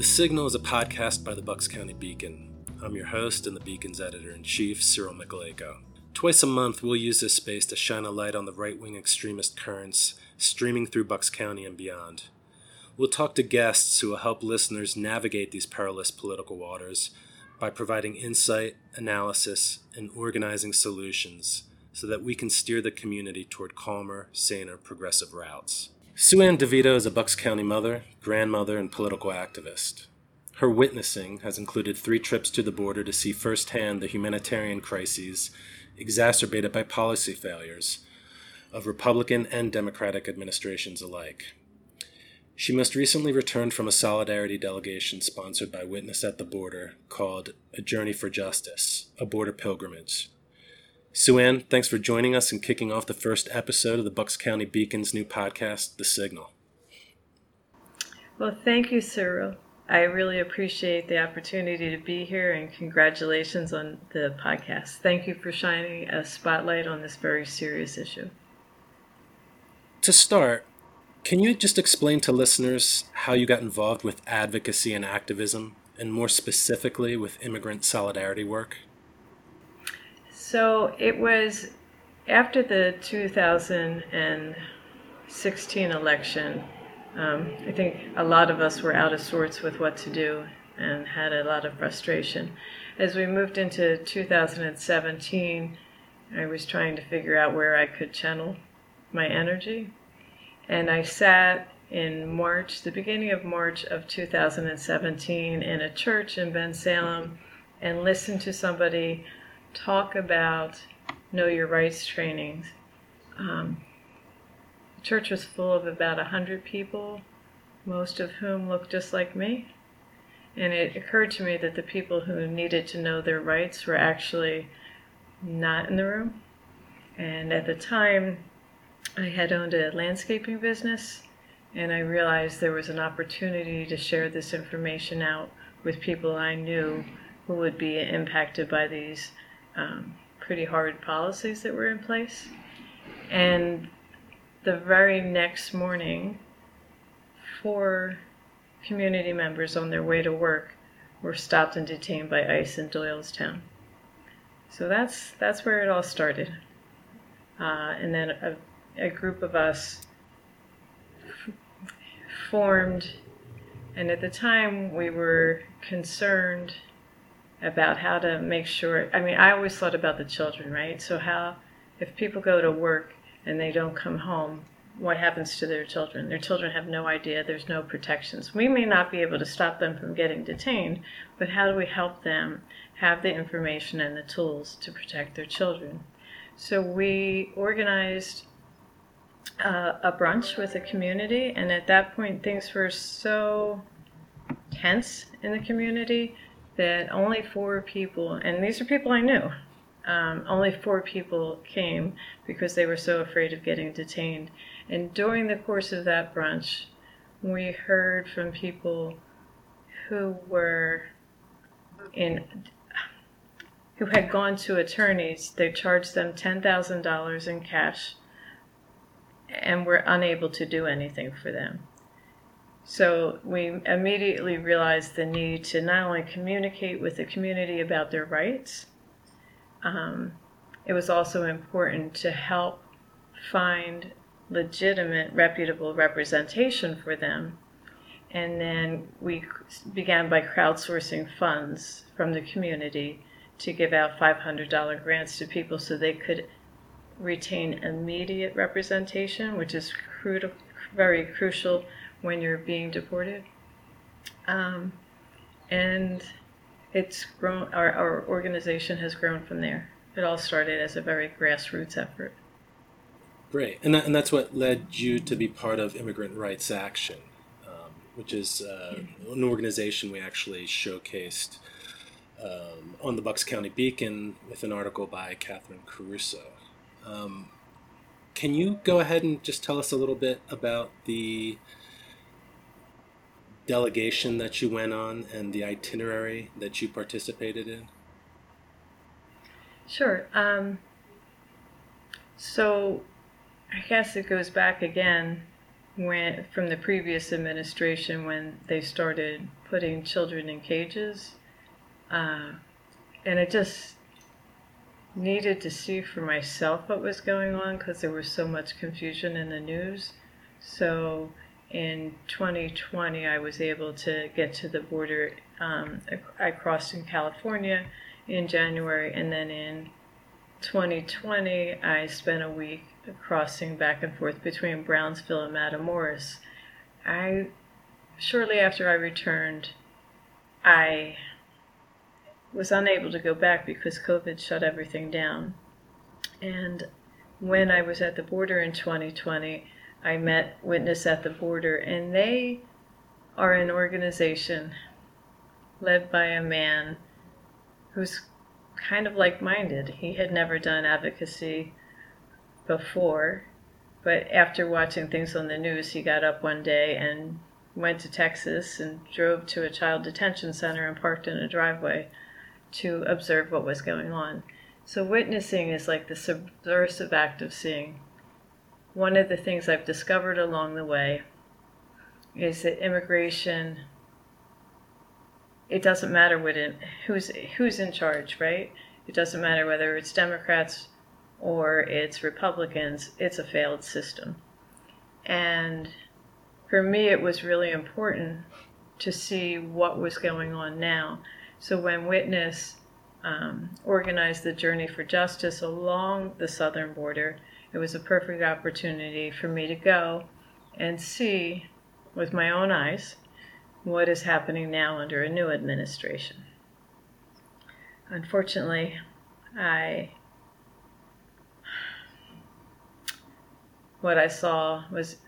The Signal is a podcast by the Bucks County Beacon. I'm your host and the Beacon's editor-in-chief, Cyril Mychalejko. Twice a month, we'll use this space to shine a light on the right-wing extremist currents streaming through Bucks County and beyond. We'll talk to guests who will help listeners navigate these perilous political waters by providing insight, analysis, and organizing solutions so that we can steer the community toward calmer, saner, progressive routes. Sue-Ann DiVito is a Bucks County mother, grandmother, and political activist. Her witnessing has included 3 trips to the border to see firsthand the humanitarian crises exacerbated by policy failures of Republican and Democratic administrations alike. She most recently returned from a solidarity delegation sponsored by Witness at the Border called A Journey for Justice: A Border Pilgrimage. Sue-Ann, thanks for joining us and kicking off the first episode of the Bucks County Beacon's new podcast, The Signal. Well, thank you, Cyril. I really appreciate the opportunity to be here, and congratulations on the podcast. Thank you for shining a spotlight on this very serious issue. To start, can you just explain to listeners how you got involved with advocacy and activism, and more specifically with immigrant solidarity work? So it was after the 2016 election. I think a lot of us were out of sorts with what to do and had a lot of frustration. As we moved into 2017, I was trying to figure out where I could channel my energy. And I sat in March, the beginning of March of 2017, in a church in Ben Salem and listened to somebody talk about Know Your Rights trainings. The church was full of about 100 people, most of whom looked just like me. And it occurred to me that the people who needed to know their rights were actually not in the room. And at the time, I had owned a landscaping business, and I realized there was an opportunity to share this information out with people I knew who would be impacted by these pretty hard policies that were in place. And the very next morning, 4 community members on their way to work were stopped and detained by ICE in Doylestown. So that's where it all started. And then a group of us formed, and at the time we were concerned about how to make sure, I always thought about the children, right? So how, if people go to work and they don't come home, what happens to their children? Their children have no idea, there's no protections. We may not be able to stop them from getting detained, but how do we help them have the information and the tools to protect their children? So we organized a brunch with the community, and at that point things were so tense in the community that only 4 people, and these are people I knew, only 4 people came because they were so afraid of getting detained. And during the course of that brunch, we heard from people who were who had gone to attorneys. They charged them $10,000 in cash and were unable to do anything for them. So we immediately realized the need to not only communicate with the community about their rights, it was also important to help find legitimate, reputable representation for them. And then we began by crowdsourcing funds from the community to give out $500 grants to people so they could retain immediate representation, which is very crucial when you're being deported. And it's grown, our organization has grown from there. It all started as a very grassroots effort. Great, and that's what led you to be part of Immigrant Rights Action, which is an organization we actually showcased on the Bucks County Beacon with an article by Catherine Caruso. Can you go ahead and just tell us a little bit about the delegation that you went on and the itinerary that you participated in? Sure. So I guess it goes back again from the previous administration when they started putting children in cages. And I just needed to see for myself what was going on because there was so much confusion in the news. So in 2020, I was able to get to the border. I crossed in California in January, and then in 2020, I spent a week crossing back and forth between Brownsville and Matamoros. Shortly after I returned, I was unable to go back because COVID shut everything down. And when I was at the border in 2020, I met Witness at the Border, and they are an organization led by a man who's kind of like-minded. He had never done advocacy before, but after watching things on the news, he got up one day and went to Texas and drove to a child detention center and parked in a driveway to observe what was going on. So witnessing is like the subversive act of seeing. One of the things I've discovered along the way is that immigration, it doesn't matter who's in charge, right? It doesn't matter whether it's Democrats or it's Republicans, it's a failed system. And for me, it was really important to see what was going on now. So when Witness organized the Journey for Justice along the southern border, it was a perfect opportunity for me to go and see with my own eyes what is happening now under a new administration. Unfortunately, what I saw was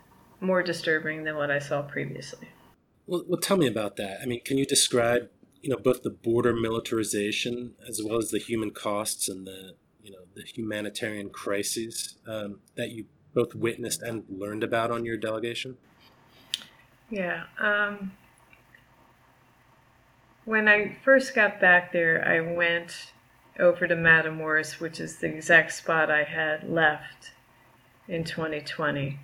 more disturbing than what I saw previously. Well, tell me about that. I mean, can you describe, both the border militarization as well as the human costs and the humanitarian crises that you both witnessed and learned about on your delegation? Yeah. When I first got back there, I went over to Matamoros, which is the exact spot I had left in 2020.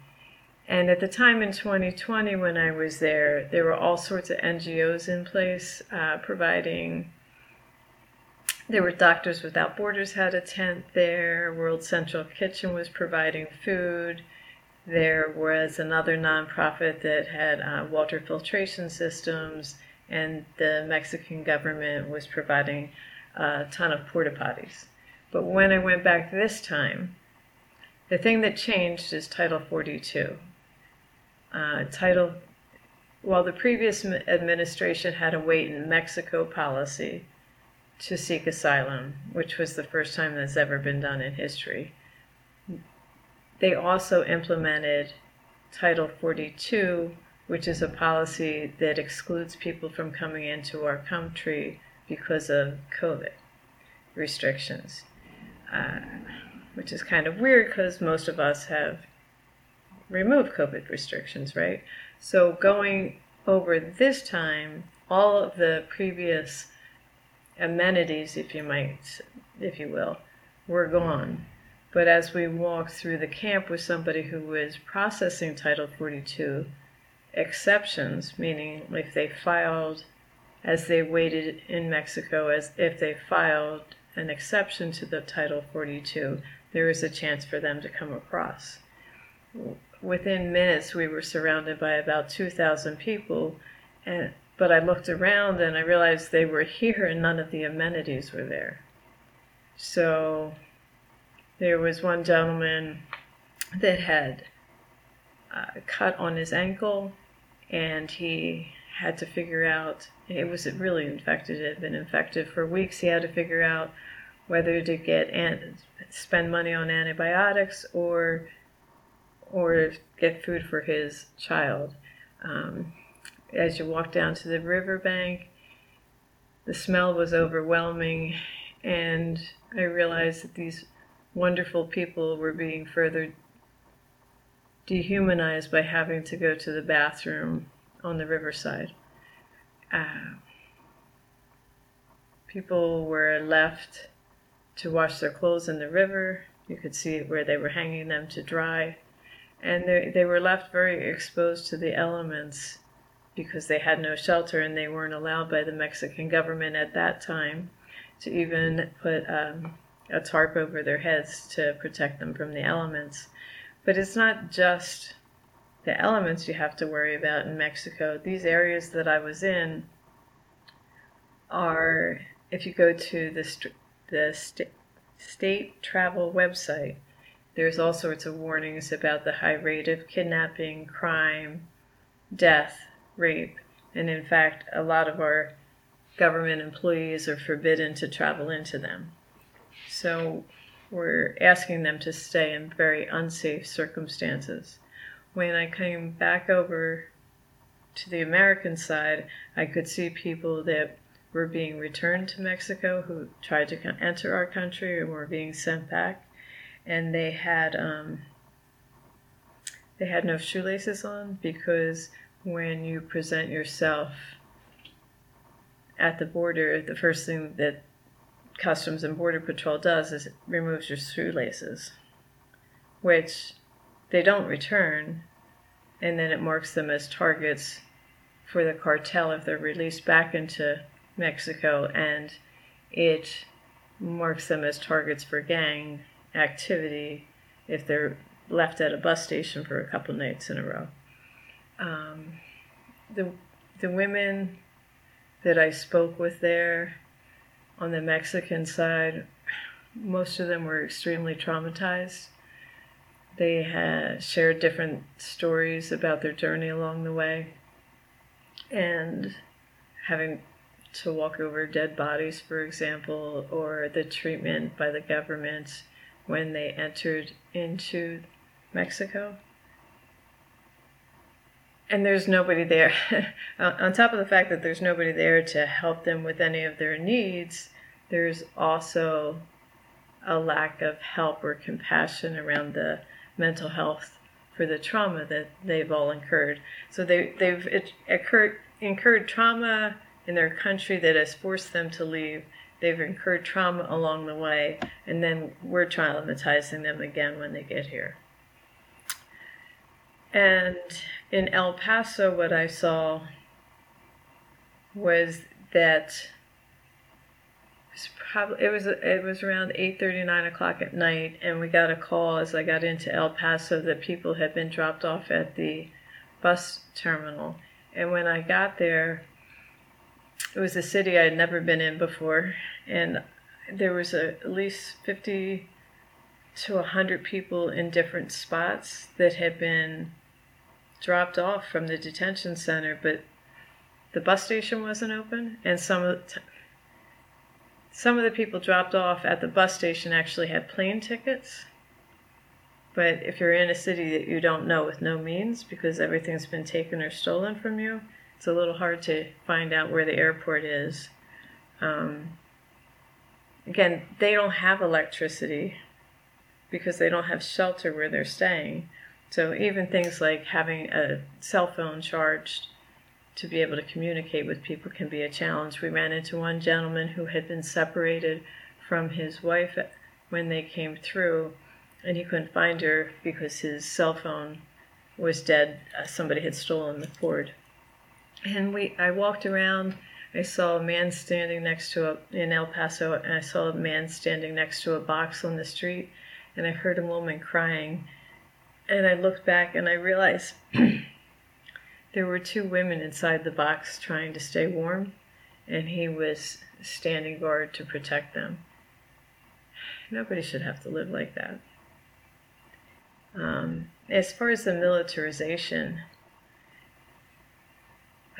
And at the time in 2020 when I was there, there were all sorts of NGOs in place providing. There were Doctors Without Borders had a tent there. World Central Kitchen was providing food. There was another nonprofit that had water filtration systems, and the Mexican government was providing a ton of porta potties. But when I went back this time, the thing that changed is Title 42. While the previous administration had a wait in Mexico policy to seek asylum, which was the first time that's ever been done in history, they also implemented Title 42, which is a policy that excludes people from coming into our country because of COVID restrictions, which is kind of weird because most of us have removed COVID restrictions, right? So going over this time, all of the previous amenities, if you will, were gone. But as we walked through the camp with somebody who was processing Title 42 exceptions, meaning if they filed, as they waited in Mexico, as if they filed an exception to the Title 42, there is a chance for them to come across. Within minutes, we were surrounded by about 2,000 people, but I looked around and I realized they were here and none of the amenities were there. So there was one gentleman that had a cut on his ankle, and he had to figure out, it was really infected, it had been infected for weeks. He had to figure out whether to spend money on antibiotics or get food for his child. As you walk down to the riverbank, the smell was overwhelming, and I realized that these wonderful people were being further dehumanized by having to go to the bathroom on the riverside. People were left to wash their clothes in the river. You could see where they were hanging them to dry. and they were left very exposed to the elements because they had no shelter and they weren't allowed by the Mexican government at that time to even put a tarp over their heads to protect them from the elements. But it's not just the elements you have to worry about in Mexico. These areas that I was in are, if you go to the state travel website, there's all sorts of warnings about the high rate of kidnapping, crime, death, rape, and in fact, a lot of our government employees are forbidden to travel into them. So we're asking them to stay in very unsafe circumstances. When I came back over to the American side, I could see people that were being returned to Mexico who tried to enter our country and were being sent back. And they had no shoelaces on, because when you present yourself at the border, the first thing that Customs and Border Patrol does is it removes your shoelaces, which they don't return, and then it marks them as targets for the cartel if they're released back into Mexico, and it marks them as targets for gang activity if they're left at a bus station for a couple nights in a row. The women that I spoke with there on the Mexican side, most of them were extremely traumatized. They had shared different stories about their journey along the way and having to walk over dead bodies, for example, or the treatment by the government when they entered into Mexico. And there's nobody there. On top of the fact that there's nobody there to help them with any of their needs, there's also a lack of help or compassion around the mental health for the trauma that they've all incurred. So they've incurred trauma in their country that has forced them to leave. They've incurred trauma along the way, and then we're traumatizing them again when they get here. And in El Paso, what I saw was that it was around 8:30, 9 o'clock at night, and we got a call as I got into El Paso that people had been dropped off at the bus terminal. And when I got there, it was a city I had never been in before, and there was at least 50 to 100 people in different spots that had been dropped off from the detention center, but the bus station wasn't open, and some of the people dropped off at the bus station actually had plane tickets. But if you're in a city that you don't know with no means because everything's been taken or stolen from you, it's a little hard to find out where the airport is. Again, they don't have electricity because they don't have shelter where they're staying. So even things like having a cell phone charged to be able to communicate with people can be a challenge. We ran into one gentleman who had been separated from his wife when they came through, and he couldn't find her because his cell phone was dead. Somebody had stolen the cord. And I walked around, I saw a man standing next to in El Paso, and I saw a man standing next to a box on the street, and I heard a woman crying. And I looked back and I realized there were two women inside the box trying to stay warm, and he was standing guard to protect them. Nobody should have to live like that. As far as the militarization,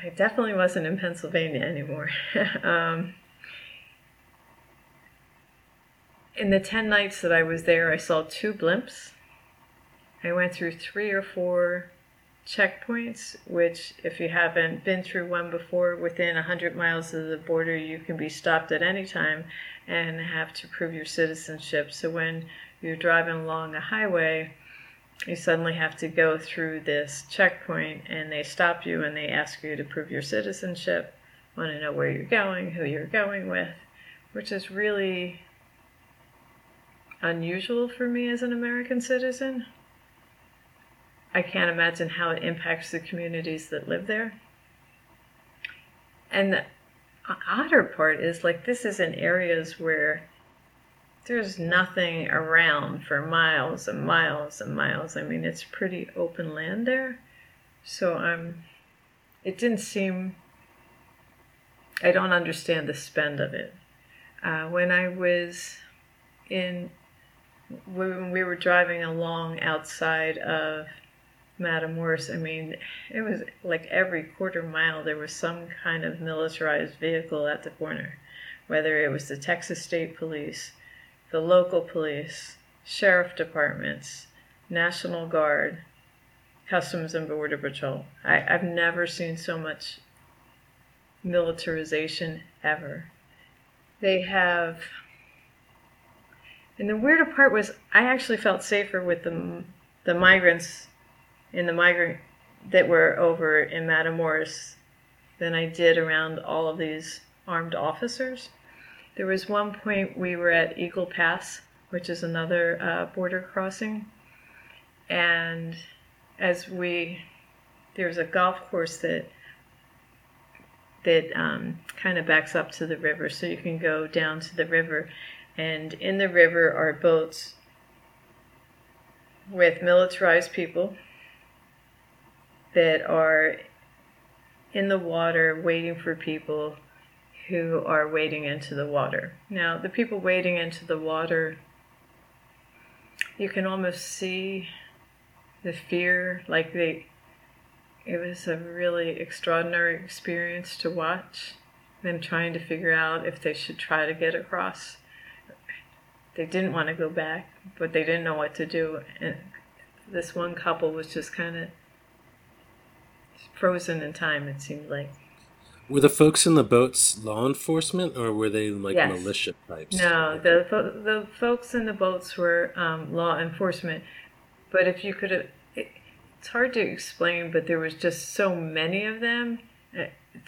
I definitely wasn't in Pennsylvania anymore. In the 10 nights that I was there, I saw 2 blimps. I went through 3 or 4 checkpoints, which if you haven't been through one before, within 100 miles of the border, you can be stopped at any time and have to prove your citizenship. So when you're driving along a highway, you suddenly have to go through this checkpoint, and they stop you and they ask you to prove your citizenship, want to know where you're going, who you're going with, which is really unusual for me as an American citizen. I can't imagine how it impacts the communities that live there. And the odder part is, like, this is in areas where there's nothing around for miles and miles and miles. I mean, it's pretty open land there. So it didn't seem, I don't understand the spend of it. When we were driving along outside of Matamoros, I mean, it was like every quarter mile there was some kind of militarized vehicle at the corner, whether it was the Texas State Police, the local police, sheriff departments, National Guard, Customs and Border Patrol. I've never seen so much militarization ever. They have, and the weirder part was I actually felt safer with the migrants in the migrant that were over in Matamoros than I did around all of these armed officers. There was one point we were at Eagle Pass, which is another border crossing, and there was a golf course that kind of backs up to the river, so you can go down to the river, and in the river are boats with militarized people that are in the water waiting for people who are wading into the water. Now, the people wading into the water, you can almost see the fear, like it was a really extraordinary experience to watch them trying to figure out if they should try to get across. They didn't want to go back, but they didn't know what to do. And this one couple was just kind of frozen in time, it seemed like. Were the folks in the boats law enforcement, or were they like militia types? No, the folks in the boats were law enforcement. But if you could have... It's hard to explain, but there was just so many of them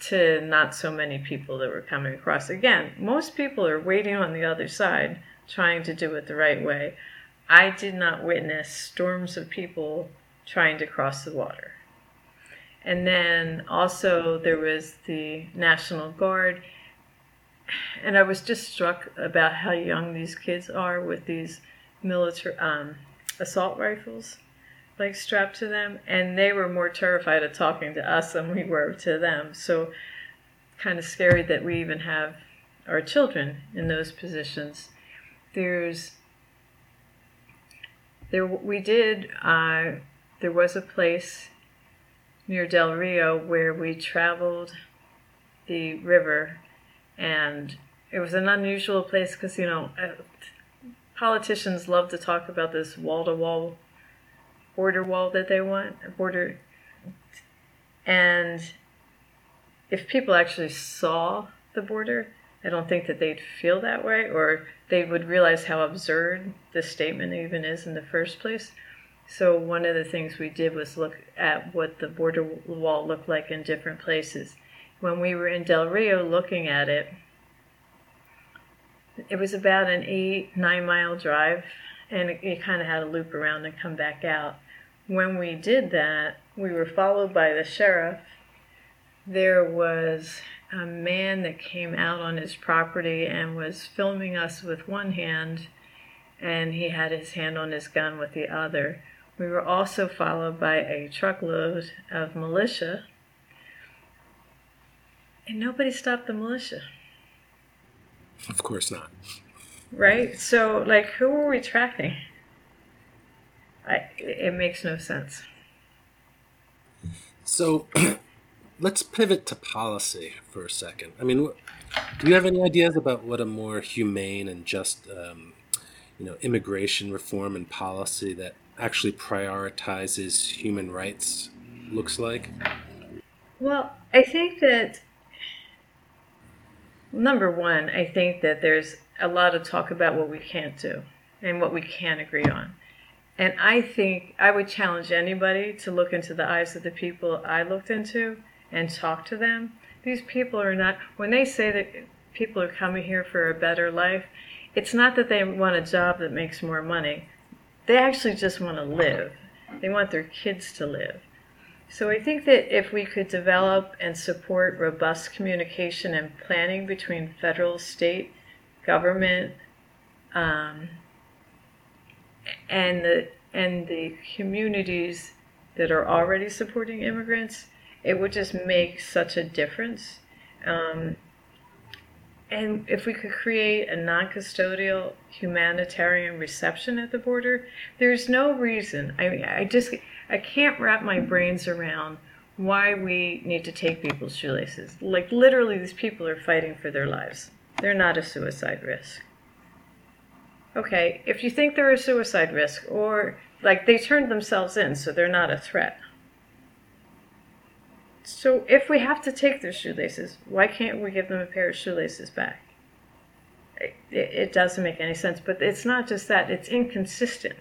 to not so many people that were coming across. Again, most people are waiting on the other side, trying to do it the right way. I did not witness storms of people trying to cross the water. And then also there was the National Guard. And I was just struck about how young these kids are with these military assault rifles, like strapped to them, and they were more terrified of talking to us than we were to them. So kind of scary that we even have our children in those positions. There was a place near Del Rio where we traveled the river, and it was an unusual place because, you know, politicians love to talk about this wall-to-wall border wall that they want, a border. And if people actually saw the border, I don't think that they'd feel that way, or they would realize how absurd this statement even is in the first place. So one of the things we did was look at what the border wall looked like in different places. When we were in Del Rio looking at it, it was about an 8-9 mile drive, and it kind of had to loop around and come back out. When we did that, we were followed by the sheriff. There was a man that came out on his property and was filming us with one hand, and he had his hand on his gun with the other. We were also followed by a truckload of militia, and nobody stopped the militia. Of course not. Right? So, like, who are we tracking? It makes no sense. So, let's pivot to policy for a second. I mean, do you have any ideas about what a more humane and just, immigration reform and policy that actually prioritizes human rights looks like? Well, I think that, number one, I think that there's a lot of talk about what we can't do and what we can't agree on. And I think I would challenge anybody to look into the eyes of the people I looked into and talk to them. These people are not, when they say that people are coming here for a better life, it's not that they want a job that makes more money. They actually just want to live. They want their kids to live. So I think that if we could develop and support robust communication and planning between federal, state, government, and the communities that are already supporting immigrants, it would just make such a difference. And if we could create a non-custodial humanitarian reception at the border, there's no reason. I can't wrap my brains around why we need to take people's shoelaces. Like, literally, these people are fighting for their lives. They're not a suicide risk. Okay, if you think they're a suicide risk, or, like, they turned themselves in, so they're not a threat. So if we have to take their shoelaces, why can't we give them a pair of shoelaces back? It doesn't make any sense. But it's not just that. It's inconsistent.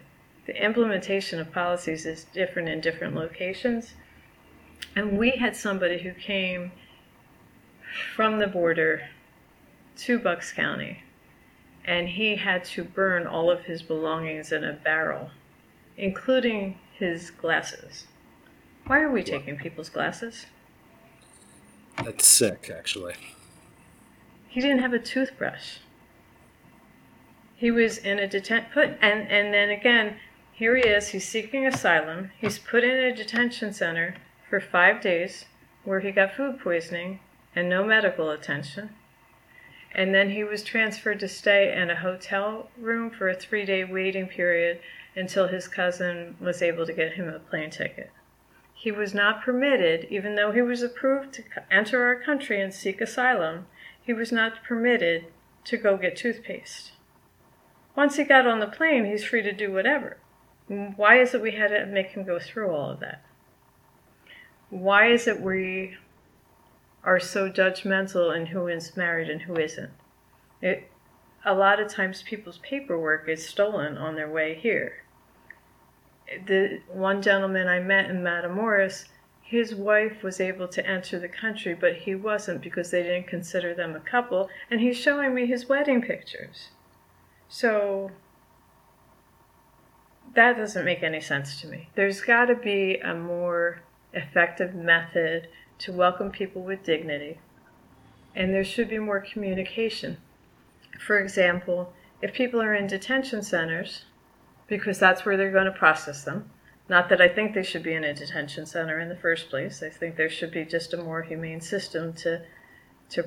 The implementation of policies is different in different locations. And we had somebody who came from the border to Bucks County, and he had to burn all of his belongings in a barrel, including his glasses. Why are we taking people's glasses? That's sick, actually. He didn't have a toothbrush. He was in a and then again, here he is, he's seeking asylum. He's put in a detention center for 5 days where he got food poisoning and no medical attention. And then he was transferred to stay in a hotel room for a 3-day waiting period until his cousin was able to get him a plane ticket. He was not permitted, even though he was approved to enter our country and seek asylum, he was not permitted to go get toothpaste. Once he got on the plane, he's free to do whatever. Why is it we had to make him go through all of that? Why is it we are so judgmental in who is married and who isn't? A lot of times people's paperwork is stolen on their way here. The one gentleman I met in Matamoros, his wife was able to enter the country, but he wasn't because they didn't consider them a couple, and he's showing me his wedding pictures. So that doesn't make any sense to me. There's got to be a more effective method to welcome people with dignity, and there should be more communication. For example, if people are in detention centers, because that's where they're going to process them. Not that I think they should be in a detention center in the first place. I think there should be just a more humane system to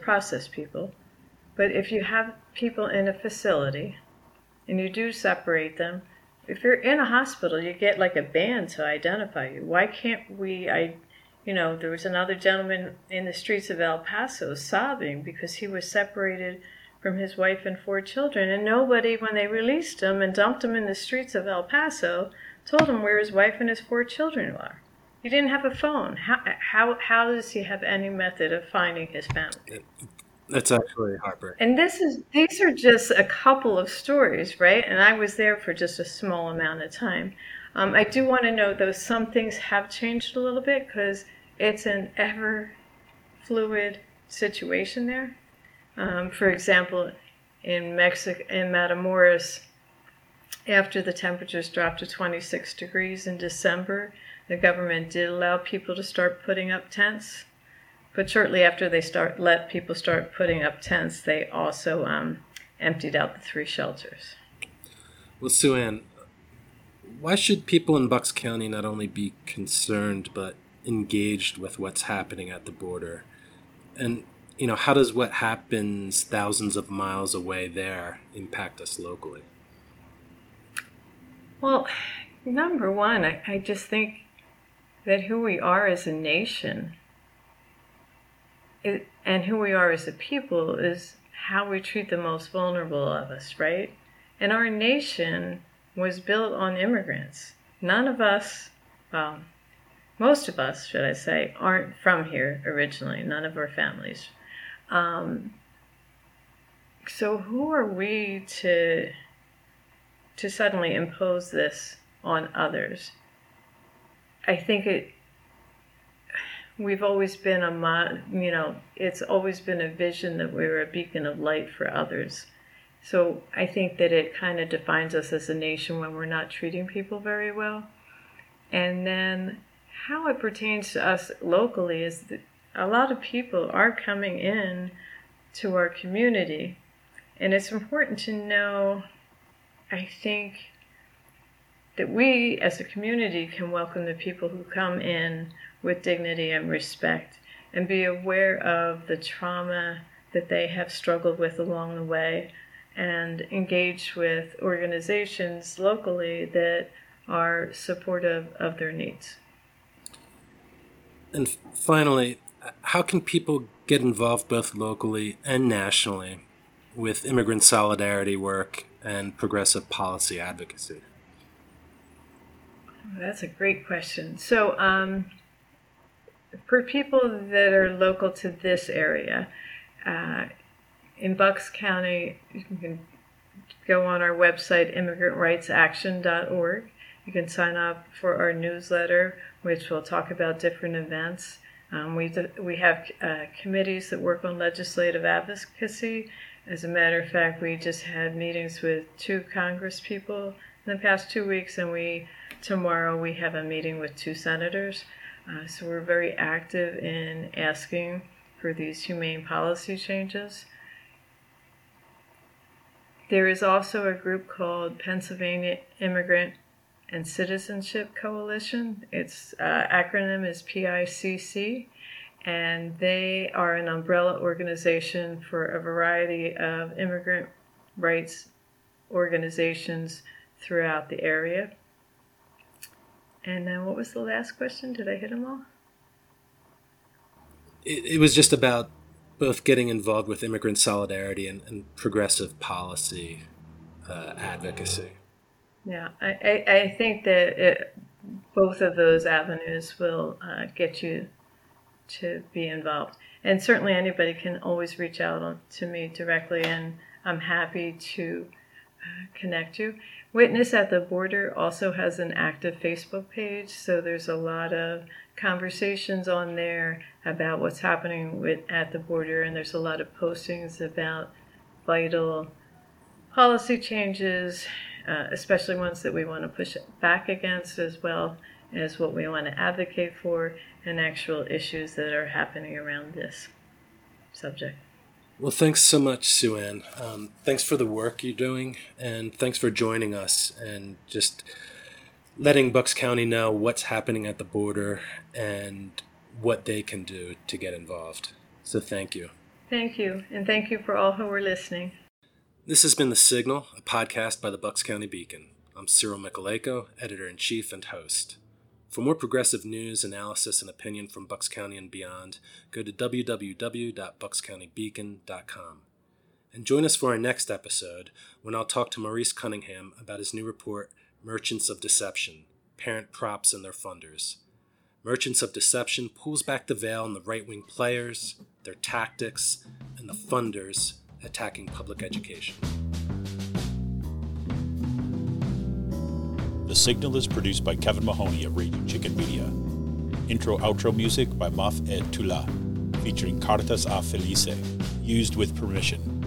process people. But if you have people in a facility and you do separate them, if you're in a hospital, you get like a band to identify you. Why can't we, there was another gentleman in the streets of El Paso sobbing because he was separated from his wife and 4 children, and nobody, when they released him and dumped him in the streets of El Paso, told him where his wife and his 4 children were. He didn't have a phone. How does he have any method of finding his family? That's actually heartbreaking. And these are just a couple of stories, right? And I was there for just a small amount of time. I do want to note, though, some things have changed a little bit because it's an ever-fluid situation there. For example, in Matamoros, after the temperatures dropped to 26 degrees in December, the government did allow people to start putting up tents. But shortly after they let people start putting up tents, they also emptied out the 3 shelters. Well, Sue-Ann, why should people in Bucks County not only be concerned but engaged with what's happening at the border? And how does what happens thousands of miles away there impact us locally? Well, number one, I just think that who we are as a nation and who we are as a people is how we treat the most vulnerable of us, right? And our nation was built on immigrants. None of us, most of us, should I say, aren't from here originally, none of our families. So who are we to suddenly impose this on others? I think we've always been it's always been a vision that we were a beacon of light for others. So I think that it kind of defines us as a nation when we're not treating people very well. And then how it pertains to us locally is that a lot of people are coming in to our community. And it's important to know, I think, that we as a community can welcome the people who come in with dignity and respect and be aware of the trauma that they have struggled with along the way and engage with organizations locally that are supportive of their needs. And finally, how can people get involved both locally and nationally with immigrant solidarity work and progressive policy advocacy? That's a great question. So for people that are local to this area, in Bucks County, you can go on our website, immigrantbrightsaction.org. You can sign up for our newsletter, which will talk about different events. We have committees that work on legislative advocacy. As a matter of fact, we just had meetings with 2 Congress people in the past 2 weeks, and tomorrow we have a meeting with 2 senators. So we're very active in asking for these humane policy changes. There is also a group called Pennsylvania Immigrant and Citizenship Coalition. Its acronym is PICC, and they are an umbrella organization for a variety of immigrant rights organizations throughout the area. And then what was the last question? Did I hit them all? It was just about both getting involved with immigrant solidarity and progressive policy advocacy. Yeah, I think that both of those avenues will get you to be involved. And certainly anybody can always reach out to me directly, and I'm happy to connect you. Witness at the Border also has an active Facebook page, so there's a lot of conversations on there about what's happening at the border, and there's a lot of postings about vital policy changes, especially ones that we want to push back against, as well as what we want to advocate for and actual issues that are happening around this subject. Well, thanks so much, Sue-Ann. Thanks for the work you're doing, and thanks for joining us and just letting Bucks County know what's happening at the border and what they can do to get involved. So thank you. Thank you, and thank you for all who are listening. This has been The Signal, a podcast by the Bucks County Beacon. I'm Cyril Mychalejko, editor-in-chief and host. For more progressive news, analysis, and opinion from Bucks County and beyond, go to www.buckscountybeacon.com. And join us for our next episode, when I'll talk to Maurice Cunningham about his new report, Merchants of Deception, Parent Props and Their Funders. Merchants of Deception pulls back the veil on the right-wing players, their tactics, and the funders attacking public education. The Signal is produced by Kevin Mahoney at Radio Chicken Media. Intro-outro music by Maf Ed Tula, featuring Cartas a Felice, used with permission.